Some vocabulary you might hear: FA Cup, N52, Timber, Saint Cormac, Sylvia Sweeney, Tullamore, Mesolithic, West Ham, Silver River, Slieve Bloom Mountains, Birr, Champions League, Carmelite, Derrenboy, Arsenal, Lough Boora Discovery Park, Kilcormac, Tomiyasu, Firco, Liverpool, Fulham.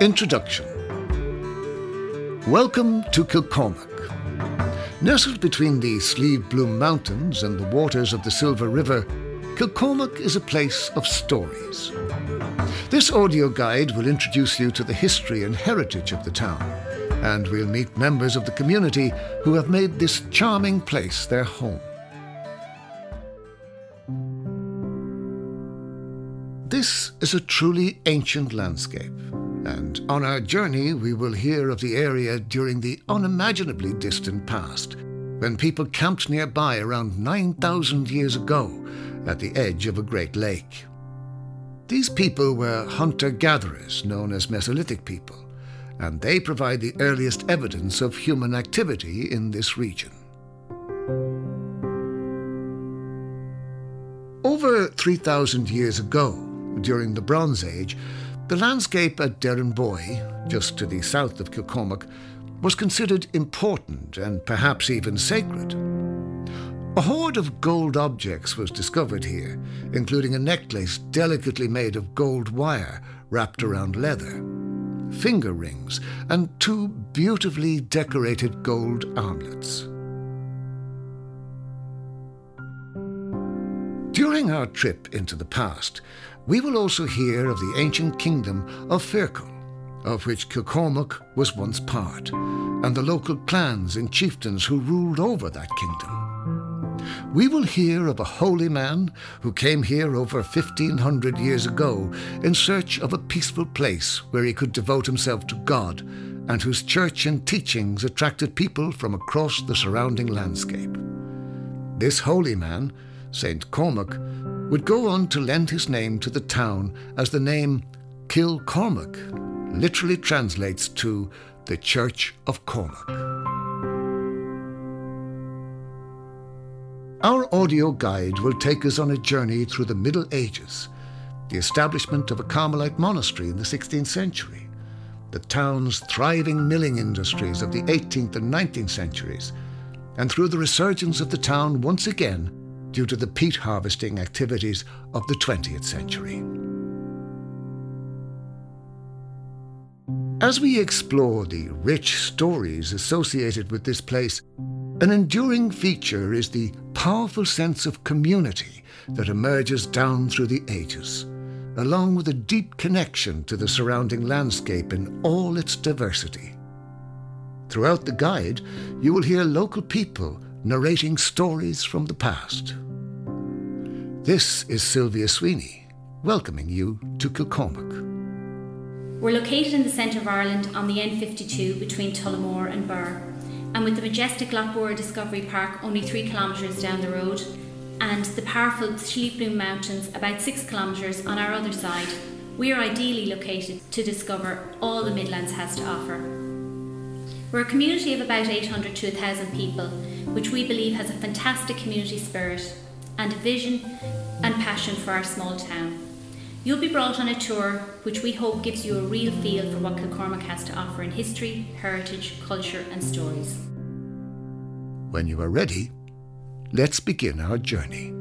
Introduction. Welcome to Kilcormac. Nestled between the Slieve Bloom Mountains and the waters of the Silver River, Kilcormac is a place of stories. This audio guide will introduce you to the history and heritage of the town, and we'll meet members of the community who have made this charming place their home. This is a truly ancient landscape, and on our journey we will hear of the area during the unimaginably distant past, when people camped nearby around 9,000 years ago at the edge of a great lake. These people were hunter-gatherers known as Mesolithic people, and they provide the earliest evidence of human activity in this region. Over 3,000 years ago, during the Bronze Age, the landscape at Derrenboy, just to the south of Kilcormac, was considered important and perhaps even sacred. A hoard of gold objects was discovered here, including a necklace delicately made of gold wire wrapped around leather, finger rings, and two beautifully decorated gold armlets. During our trip into the past, we will also hear of the ancient kingdom of Firco, of which Kilcormac was once part, and the local clans and chieftains who ruled over that kingdom. We will hear of a holy man who came here over 1,500 years ago in search of a peaceful place where he could devote himself to God, and whose church and teachings attracted people from across the surrounding landscape. This holy man, Saint Cormac, would go on to lend his name to the town as the name Kilcormac literally translates to the Church of Cormac. Our audio guide will take us on a journey through the Middle Ages, the establishment of a Carmelite monastery in the 16th century, the town's thriving milling industries of the 18th and 19th centuries, and through the resurgence of the town once again due to the peat harvesting activities of the 20th century. As we explore the rich stories associated with this place, an enduring feature is the powerful sense of community that emerges down through the ages, along with a deep connection to the surrounding landscape in all its diversity. Throughout the guide, you will hear local people narrating stories from the past. This is Sylvia Sweeney, welcoming you to Kilcormac. We're located in the centre of Ireland on the N52 between Tullamore and Birr, and with the majestic Lough Boora Discovery Park only 3 kilometres down the road, and the powerful Slieve Bloom Mountains about 6 kilometres on our other side, we are ideally located to discover all the Midlands has to offer. We're a community of about 800 to 1,000 people, which we believe has a fantastic community spirit and a vision and passion for our small town. You'll be brought on a tour which we hope gives you a real feel for what Kilcormac has to offer in history, heritage, culture and stories. When you are ready, let's begin our journey.